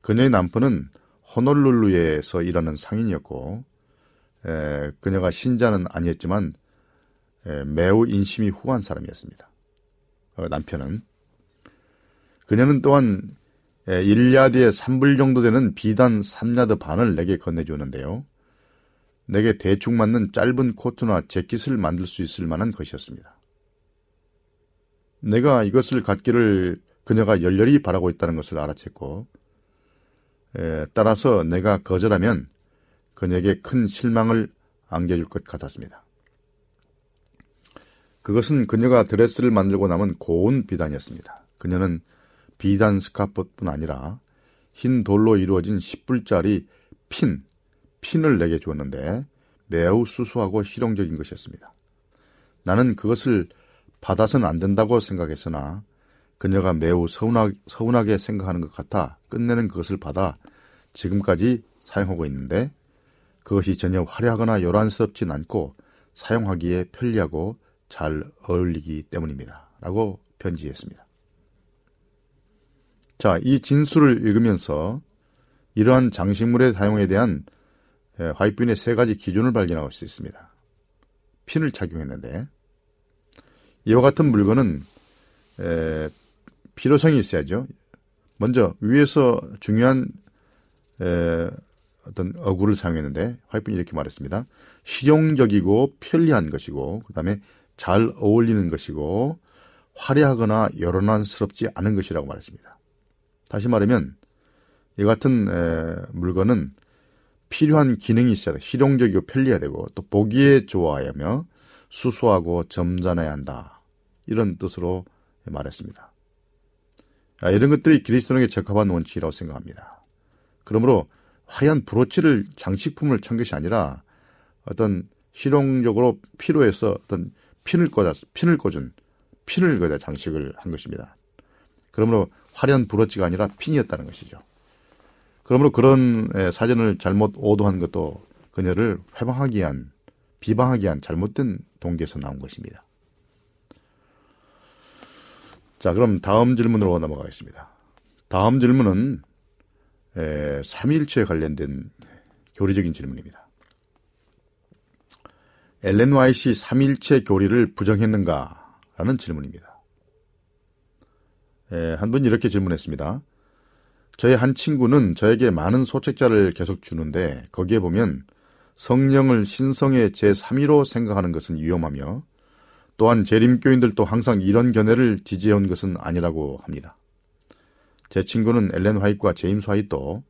그녀의 남편은 호놀룰루에서 일하는 상인이었고 에, 그녀가 신자는 아니었지만 에, 매우 인심이 후한 사람이었습니다. 어, 남편은. 그녀는 또한 에, 일야드의 삼 불 정도 되는 비단 삼 야드 반을 내게 건네주었는데요. 내게 대충 맞는 짧은 코트나 재킷을 만들 수 있을 만한 것이었습니다. 내가 이것을 갖기를 그녀가 열렬히 바라고 있다는 것을 알아챘고 에, 따라서 내가 거절하면 그녀에게 큰 실망을 안겨줄 것 같았습니다. 그것은 그녀가 드레스를 만들고 남은 고운 비단이었습니다. 그녀는 비단 스카프뿐 아니라 흰 돌로 이루어진 십 불짜리 핀, 핀을 내게 주었는데 매우 수수하고 실용적인 것이었습니다. 나는 그것을 받아서는 안 된다고 생각했으나 그녀가 매우 서운하, 서운하게 생각하는 것 같아 끝내는 그것을 받아 지금까지 사용하고 있는데 그것이 전혀 화려하거나 요란스럽진 않고 사용하기에 편리하고 잘 어울리기 때문입니다. 라고 편지했습니다. 자, 이 진술을 읽으면서 이러한 장식물의 사용에 대한 화이트빈의 세 가지 기준을 발견할 수 있습니다. 핀을 착용했는데 이와 같은 물건은 에, 필요성이 있어야죠. 먼저 위에서 중요한 에, 어떤 어구를 사용했는데 화이트빈이 이렇게 말했습니다. 실용적이고 편리한 것이고 그 다음에 잘 어울리는 것이고 화려하거나 요란스럽지 않은 것이라고 말했습니다. 다시 말하면 이 같은 에, 물건은 필요한 기능이 있어야 돼. 실용적이고 편리해야 되고 또 보기에 좋아야 하며 수수하고 점잖아야 한다. 이런 뜻으로 말했습니다. 아, 이런 것들이 그리스도인에게 적합한 원칙이라고 생각합니다. 그러므로 화려한 브로치를 장식품을 찬 것이 아니라 어떤 실용적으로 필요해서 어떤 핀을 꽂아 핀을 꽂은 핀을 꽂아 장식을 한 것입니다. 그러므로 화려한 브로치가 아니라 핀이었다는 것이죠. 그러므로 그런 사전을 잘못 오도한 것도 그녀를 회방하기 위한, 비방하기 위한 잘못된 동기에서 나온 것입니다. 자, 그럼 다음 질문으로 넘어가겠습니다. 다음 질문은 삼위일체에 관련된 교리적인 질문입니다. 엘렌 와이트 삼위일체 교리를 부정했는가? 라는 질문입니다. 에, 한 분이 이렇게 질문했습니다. 저의 한 친구는 저에게 많은 소책자를 계속 주는데 거기에 보면 성령을 신성의 제삼위로 생각하는 것은 위험하며 또한 재림교인들도 항상 이런 견해를 지지해온 것은 아니라고 합니다. 제 친구는 엘렌 화이트와 제임스 화이트도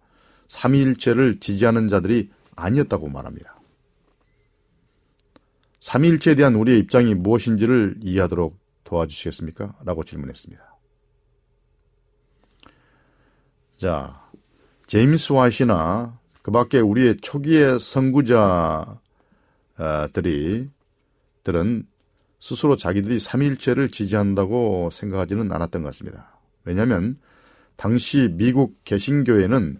삼위일체를 지지하는 자들이 아니었다고 말합니다. 삼위일체에 대한 우리의 입장이 무엇인지를 이해하도록 도와주시겠습니까? 라고 질문했습니다. 자, 제임스 화이트나 그 밖에 우리의 초기의 선구자들이 들은 스스로 자기들이 삼위일체를 지지한다고 생각하지는 않았던 것 같습니다. 왜냐하면 당시 미국 개신교에는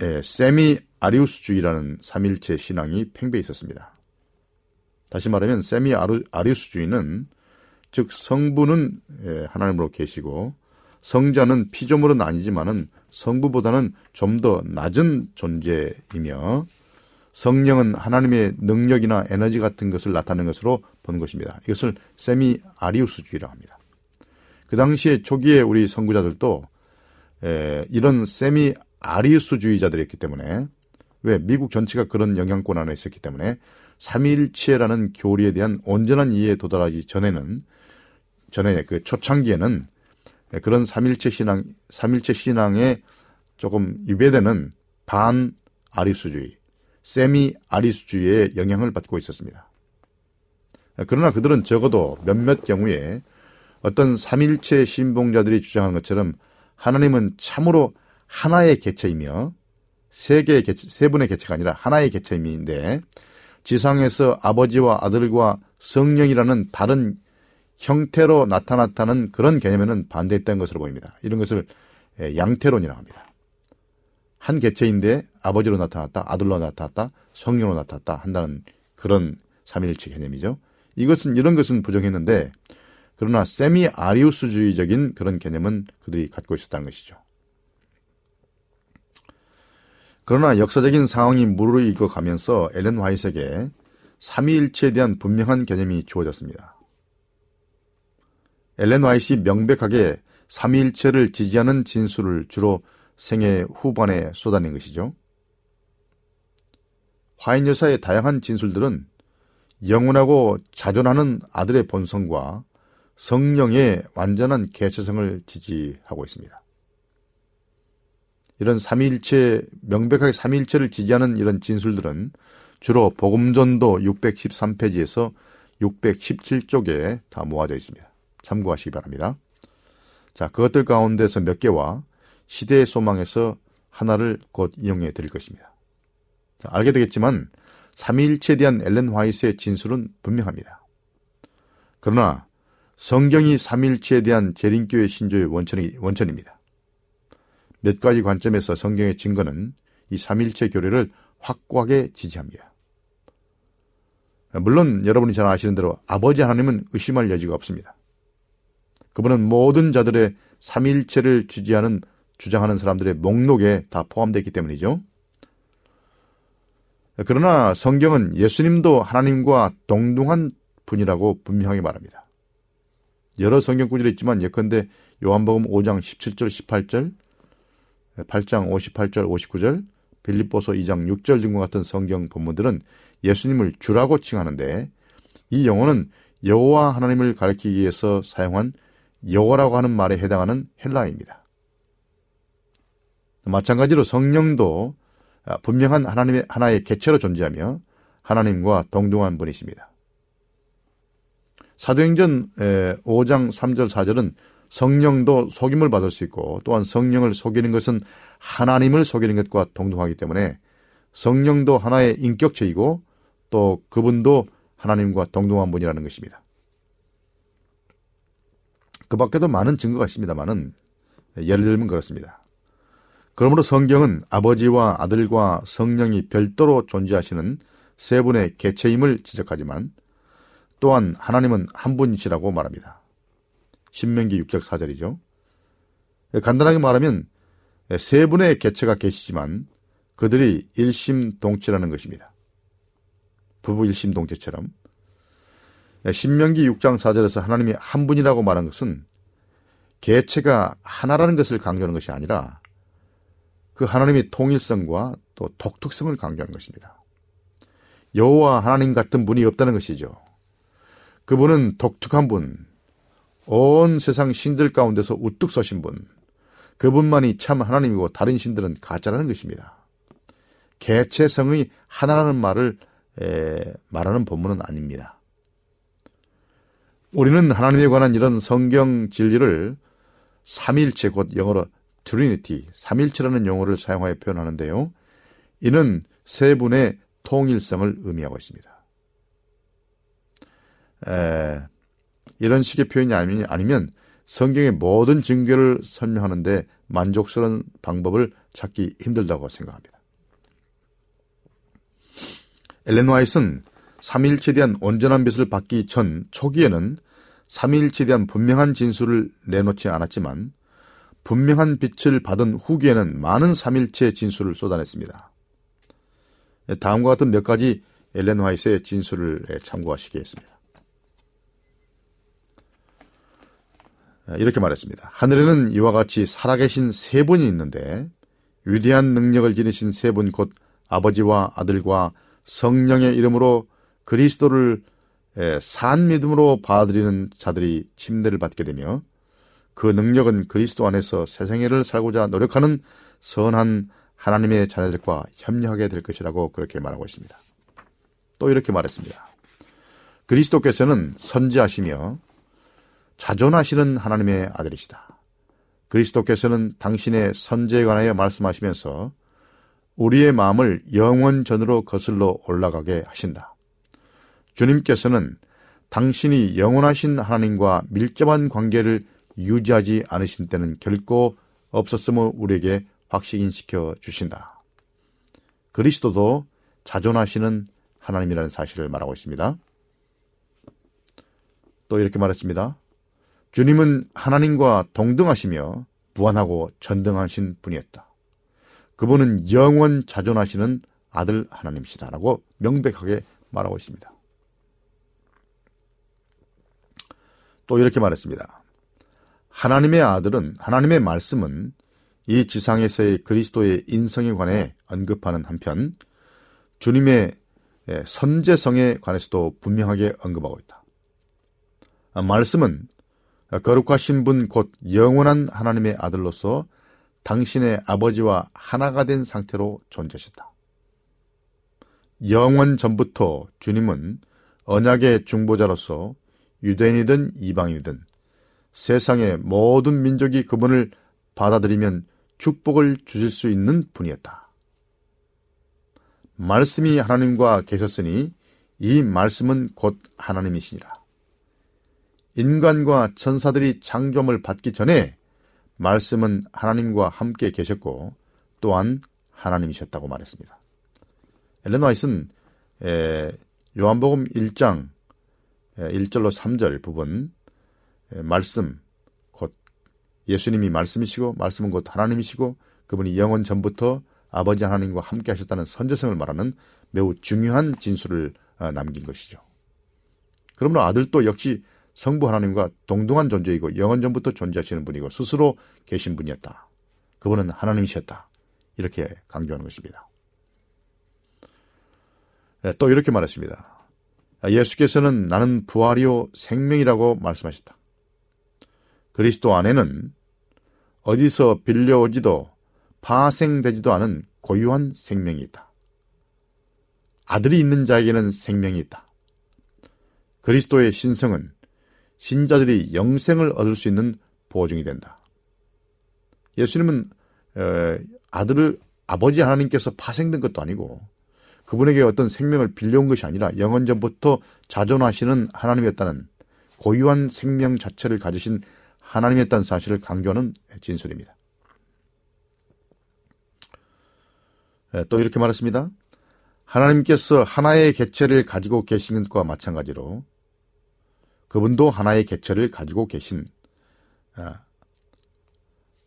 에, 세미 아리우스주의라는 삼위일체 신앙이 팽배해 있었습니다. 다시 말하면 세미 아루, 아리우스주의는 즉 성부는 에, 하나님으로 계시고 성자는 피조물은 아니지만은 성부보다는 좀 더 낮은 존재이며 성령은 하나님의 능력이나 에너지 같은 것을 나타내는 것으로 본 것입니다. 이것을 세미 아리우스주의라고 합니다. 그 당시에 초기에 우리 선구자들도 에, 이런 세미 아리우스주의자들이었기 때문에 왜 미국 전체가 그런 영향권 안에 있었기 때문에 삼위일체라는 교리에 대한 온전한 이해에 도달하기 전에는 전에 그 초창기에는 그런 삼일체 신앙, 삼일체 신앙에 조금 위배되는 반 아리수주의, 세미 아리수주의의 영향을 받고 있었습니다. 그러나 그들은 적어도 몇몇 경우에 어떤 삼일체 신봉자들이 주장하는 것처럼 하나님은 참으로 하나의 개체이며 세 개의 개체, 세 분의 개체가 아니라 하나의 개체인데 지상에서 아버지와 아들과 성령이라는 다른 형태로 나타났다는 그런 개념에는 반대했던 것으로 보입니다. 이런 것을 양태론이라고 합니다. 한 개체인데 아버지로 나타났다, 아들로 나타났다, 성령으로 나타났다 한다는 그런 삼위일체 개념이죠. 이것은 이런 것은 부정했는데 그러나 세미 아리우스주의적인 그런 개념은 그들이 갖고 있었다는 것이죠. 그러나 역사적인 상황이 무르익어 가면서 엘렌 화이트에게 삼위일체에 대한 분명한 개념이 주어졌습니다. 엘렌 와이트가 명백하게 삼위일체를 지지하는 진술을 주로 생애 후반에 쏟아낸 것이죠. 화인 여사의 다양한 진술들은 영원하고 자존하는 아들의 본성과 성령의 완전한 개체성을 지지하고 있습니다. 이런 삼위일체, 명백하게 삼위일체를 지지하는 이런 진술들은 주로 복음전도 육백십삼 페이지에서 육백십칠 쪽에 다 모아져 있습니다. 참고하시기 바랍니다. 자, 그것들 가운데서 몇 개와 시대의 소망에서 하나를 곧 인용해 드릴 것입니다. 자, 알게 되겠지만 삼위일체에 대한 엘렌 화이트의 진술은 분명합니다. 그러나 성경이 삼위일체에 대한 재림교회 신조의 원천이, 원천입니다. 몇 가지 관점에서 성경의 증거는 이 삼위일체 교리를 확고하게 지지합니다. 물론 여러분이 잘 아시는 대로 아버지 하나님은 의심할 여지가 없습니다. 그분은 모든 자들의 삼위일체를 주지하는 주장하는 사람들의 목록에 다 포함되어 있기 때문이죠. 그러나 성경은 예수님도 하나님과 동등한 분이라고 분명하게 말합니다. 여러 성경 구절이 있지만 예컨대 요한복음 오 장 십칠 절 십팔 절, 팔 장 오십팔 절 오십구 절, 빌립보서 이 장 육 절 등과 같은 성경 본문들은 예수님을 주라고 칭하는데 이 용어는 여호와 하나님을 가리키기 위해서 사용한 여호와라고 하는 말에 해당하는 헬라어입니다. 마찬가지로 성령도 분명한 하나님의 하나의 개체로 존재하며 하나님과 동등한 분이십니다. 사도행전 오 장 삼 절 사 절은 성령도 속임을 받을 수 있고 또한 성령을 속이는 것은 하나님을 속이는 것과 동등하기 때문에 성령도 하나의 인격체이고 또 그분도 하나님과 동등한 분이라는 것입니다. 그 밖에도 많은 증거가 있습니다만은 예를 들면 그렇습니다. 그러므로 성경은 아버지와 아들과 성령이 별도로 존재하시는 세 분의 개체임을 지적하지만 또한 하나님은 한 분이시라고 말합니다. 신명기 육 장 사 절이죠. 간단하게 말하면 세 분의 개체가 계시지만 그들이 일심동체라는 것입니다. 부부 일심동체처럼. 신명기 육 장 사 절에서 하나님이 한 분이라고 말한 것은 개체가 하나라는 것을 강조하는 것이 아니라 그 하나님의 통일성과 또 독특성을 강조하는 것입니다. 여호와 하나님 같은 분이 없다는 것이죠. 그분은 독특한 분, 온 세상 신들 가운데서 우뚝 서신 분, 그분만이 참 하나님이고 다른 신들은 가짜라는 것입니다. 개체성의 하나라는 말을 에, 말하는 본문은 아닙니다. 우리는 하나님에 관한 이런 성경 진리를 삼위일체 곧 영어로 트리니티, 삼위일체라는 용어를 사용하여 표현하는데요. 이는 세 분의 통일성을 의미하고 있습니다. 에, 이런 식의 표현이 아니면 성경의 모든 증거를 설명하는데 만족스러운 방법을 찾기 힘들다고 생각합니다. 엘렌 와이트는 삼위일체에 대한 온전한 빛을 받기 전 초기에는 삼위일체에 대한 분명한 진술을 내놓지 않았지만 분명한 빛을 받은 후기에는 많은 삼위일체 진술을 쏟아냈습니다. 다음과 같은 몇 가지 엘렌 화이트의 진술을 참고하시겠습니다. 이렇게 말했습니다. 하늘에는 이와 같이 살아계신 세 분이 있는데 위대한 능력을 지니신 세 분 곧 아버지와 아들과 성령의 이름으로 그리스도를 산 믿음으로 받아들이는 자들이 침례를 받게 되며 그 능력은 그리스도 안에서 새 생애를 살고자 노력하는 선한 하나님의 자녀들과 협력하게 될 것이라고 그렇게 말하고 있습니다. 또 이렇게 말했습니다. 그리스도께서는 선지하시며 자존하시는 하나님의 아들이시다. 그리스도께서는 당신의 선지에 관하여 말씀하시면서 우리의 마음을 영원전으로 거슬러 올라가게 하신다. 주님께서는 당신이 영원하신 하나님과 밀접한 관계를 유지하지 않으신 때는 결코 없었음을 우리에게 확신시켜 주신다. 그리스도도 자존하시는 하나님이라는 사실을 말하고 있습니다. 또 이렇게 말했습니다. 주님은 하나님과 동등하시며 무한하고 전등하신 분이었다. 그분은 영원 자존하시는 아들 하나님이시다라고 명백하게 말하고 있습니다. 또 이렇게 말했습니다. 하나님의 아들은 하나님의 말씀은 이 지상에서의 그리스도의 인성에 관해 언급하는 한편 주님의 선제성에 관해서도 분명하게 언급하고 있다. 말씀은 거룩하신 분 곧 영원한 하나님의 아들로서 당신의 아버지와 하나가 된 상태로 존재하셨다. 영원 전부터 주님은 언약의 중보자로서 유대인이든 이방인이든 세상의 모든 민족이 그분을 받아들이면 축복을 주실 수 있는 분이었다. 말씀이 하나님과 계셨으니 이 말씀은 곧 하나님이시니라. 인간과 천사들이 창조함을 받기 전에 말씀은 하나님과 함께 계셨고 또한 하나님이셨다고 말했습니다. 엘렌 와이트는 요한복음 일 장 일 절로 삼 절 부분 말씀, 곧 예수님이 말씀이시고 말씀은 곧 하나님이시고 그분이 영원 전부터 아버지 하나님과 함께 하셨다는 선제성을 말하는 매우 중요한 진술을 남긴 것이죠. 그러므로 아들도 역시 성부 하나님과 동등한 존재이고 영원 전부터 존재하시는 분이고 스스로 계신 분이었다. 그분은 하나님이셨다. 이렇게 강조하는 것입니다. 또 이렇게 말했습니다. 예수께서는 나는 부활이요 생명이라고 말씀하셨다. 그리스도 안에는 어디서 빌려오지도 파생되지도 않은 고유한 생명이 있다. 아들이 있는 자에게는 생명이 있다. 그리스도의 신성은 신자들이 영생을 얻을 수 있는 보증이 된다. 예수님은 아들을 아버지 하나님께서 파생된 것도 아니고 그분에게 어떤 생명을 빌려온 것이 아니라 영원 전부터 자존하시는 하나님이었다는 고유한 생명 자체를 가지신 하나님이었다는 사실을 강조하는 진술입니다. 또 이렇게 말했습니다. 하나님께서 하나의 개체를 가지고 계신 것과 마찬가지로 그분도 하나의 개체를 가지고 계신,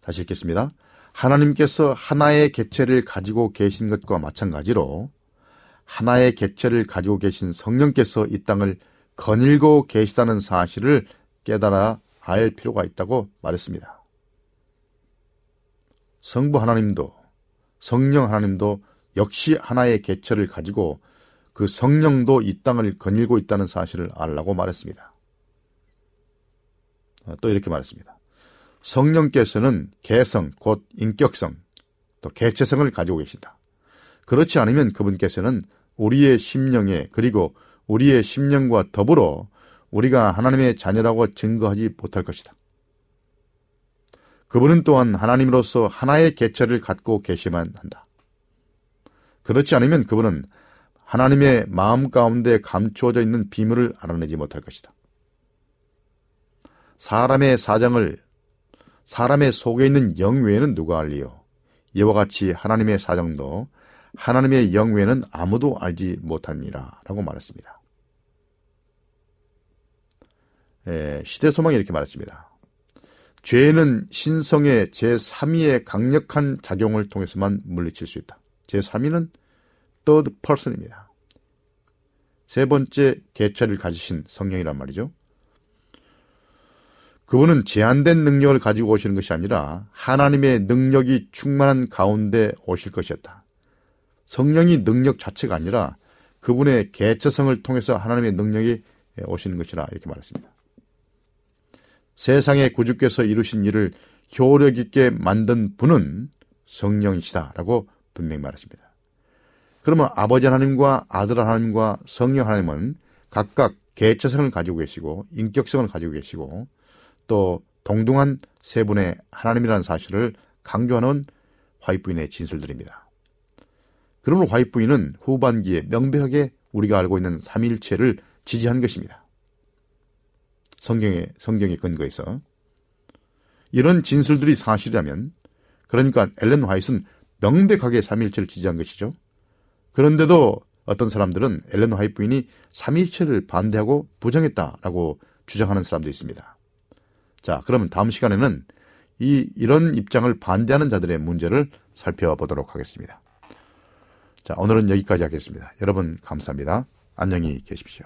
다시 읽겠습니다. 하나님께서 하나의 개체를 가지고 계신 것과 마찬가지로 하나의 개체를 가지고 계신 성령께서 이 땅을 거닐고 계시다는 사실을 깨달아 알 필요가 있다고 말했습니다. 성부 하나님도 성령 하나님도 역시 하나의 개체를 가지고 그 성령도 이 땅을 거닐고 있다는 사실을 알라고 말했습니다. 또 이렇게 말했습니다. 성령께서는 개성, 곧 인격성, 또 개체성을 가지고 계신다. 그렇지 않으면 그분께서는 우리의 심령에 그리고 우리의 심령과 더불어 우리가 하나님의 자녀라고 증거하지 못할 것이다. 그분은 또한 하나님으로서 하나의 개체를 갖고 계시만 한다. 그렇지 않으면 그분은 하나님의 마음 가운데 감추어져 있는 비밀을 알아내지 못할 것이다. 사람의 사정을 사람의 속에 있는 영 외에는 누가 알리요? 이와 같이 하나님의 사정도 하나님의 영 외에는 아무도 알지 못하니라 라고 말했습니다. 예, 시대소망이 이렇게 말했습니다. 죄는 신성의 제삼위의 강력한 작용을 통해서만 물리칠 수 있다. 제삼위는 third person입니다. 세 번째 개체를 가지신 성령이란 말이죠. 그분은 제한된 능력을 가지고 오시는 것이 아니라 하나님의 능력이 충만한 가운데 오실 것이었다. 성령이 능력 자체가 아니라 그분의 개체성을 통해서 하나님의 능력이 오시는 것이라 이렇게 말했습니다. 세상의 구주께서 이루신 일을 효력 있게 만든 분은 성령이시다라고 분명히 말했습니다. 그러면 아버지 하나님과 아들 하나님과 성령 하나님은 각각 개체성을 가지고 계시고 인격성을 가지고 계시고 또 동등한 세 분의 하나님이라는 사실을 강조하는 화이트 부인의 진술들입니다. 그러므로 화이트 부인은 후반기에 명백하게 우리가 알고 있는 삼위일체를 지지한 것입니다. 성경에, 성경에 근거해서. 이런 진술들이 사실이라면, 그러니까 엘렌 화이트는 명백하게 삼위일체를 지지한 것이죠. 그런데도 어떤 사람들은 엘렌 화이트 부인이 삼위일체를 반대하고 부정했다라고 주장하는 사람도 있습니다. 자, 그러면 다음 시간에는 이, 이런 입장을 반대하는 자들의 문제를 살펴보도록 하겠습니다. 자, 오늘은 여기까지 하겠습니다. 여러분 감사합니다. 안녕히 계십시오.